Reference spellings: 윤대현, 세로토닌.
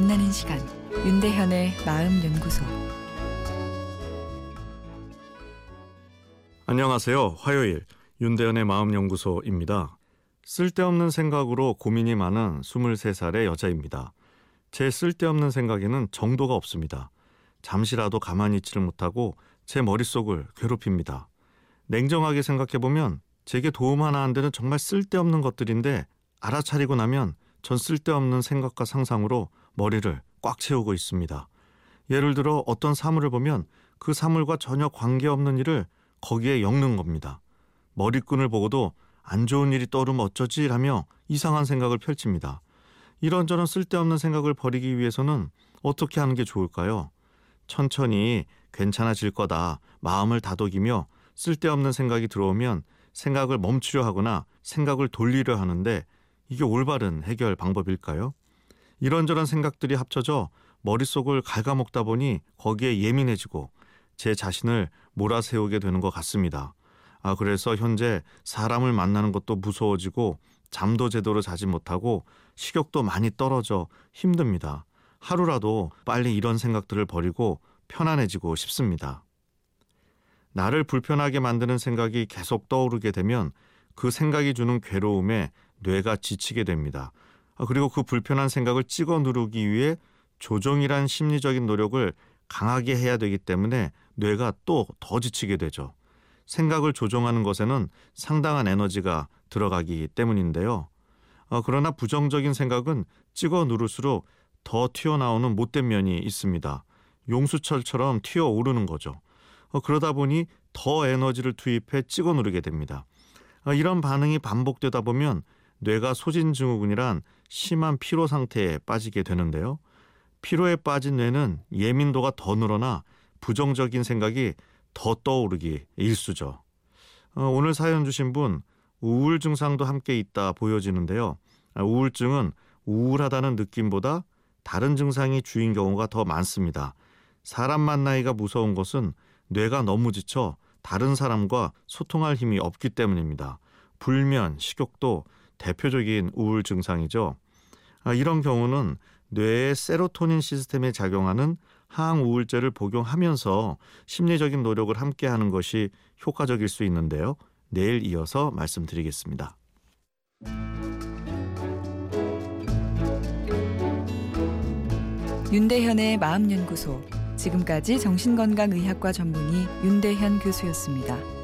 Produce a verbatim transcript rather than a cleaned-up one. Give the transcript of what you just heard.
만나는 시간, 윤대현의 마음연구소. 안녕하세요. 화요일, 윤대현의 마음연구소입니다. 쓸데없는 생각으로 고민이 많은 스물세 살의 여자입니다. 제 쓸데없는 생각에는 정도가 없습니다. 잠시라도 가만히 있지를 못하고 제 머릿속을 괴롭힙니다. 냉정하게 생각해보면 제게 도움 하나 안 되는 정말 쓸데없는 것들인데 알아차리고 나면 전 쓸데없는 생각과 상상으로 머리를 꽉 채우고 있습니다. 예를 들어 어떤 사물을 보면 그 사물과 전혀 관계없는 일을 거기에 엮는 겁니다. 머리끈을 보고도 안 좋은 일이 떠오르면 어쩌지라며 이상한 생각을 펼칩니다. 이런저런 쓸데없는 생각을 버리기 위해서는 어떻게 하는 게 좋을까요? 천천히 괜찮아질 거다 마음을 다독이며 쓸데없는 생각이 들어오면 생각을 멈추려 하거나 생각을 돌리려 하는데 이게 올바른 해결 방법일까요? 이런저런 생각들이 합쳐져 머릿속을 갉아먹다 보니 거기에 예민해지고 제 자신을 몰아세우게 되는 것 같습니다. 아, 그래서 현재 사람을 만나는 것도 무서워지고 잠도 제대로 자지 못하고 식욕도 많이 떨어져 힘듭니다. 하루라도 빨리 이런 생각들을 버리고 편안해지고 싶습니다. 나를 불편하게 만드는 생각이 계속 떠오르게 되면 그 생각이 주는 괴로움에 뇌가 지치게 됩니다. 그리고 그 불편한 생각을 찍어 누르기 위해 조정이란 심리적인 노력을 강하게 해야 되기 때문에 뇌가 또 더 지치게 되죠. 생각을 조정하는 것에는 상당한 에너지가 들어가기 때문인데요. 그러나 부정적인 생각은 찍어 누를수록 더 튀어나오는 못된 면이 있습니다. 용수철처럼 튀어오르는 거죠. 그러다 보니 더 에너지를 투입해 찍어 누르게 됩니다. 이런 반응이 반복되다 보면 뇌가 소진증후군이란 심한 피로 상태에 빠지게 되는데요. 피로에 빠진 뇌는 예민도가 더 늘어나 부정적인 생각이 더 떠오르기 일쑤죠. 오늘 사연 주신 분, 우울 증상도 함께 있다 보여지는데요. 우울증은 우울하다는 느낌보다 다른 증상이 주인 경우가 더 많습니다. 사람 만나기가 무서운 것은 뇌가 너무 지쳐 다른 사람과 소통할 힘이 없기 때문입니다. 불면, 식욕도 대표적인 우울 증상이죠. 아, 이런 경우는 뇌의 세로토닌 시스템에 작용하는 항우울제를 복용하면서 심리적인 노력을 함께하는 것이 효과적일 수 있는데요. 내일 이어서 말씀드리겠습니다. 윤대현의 마음연구소, 지금까지 정신건강의학과 전문의 윤대현 교수였습니다.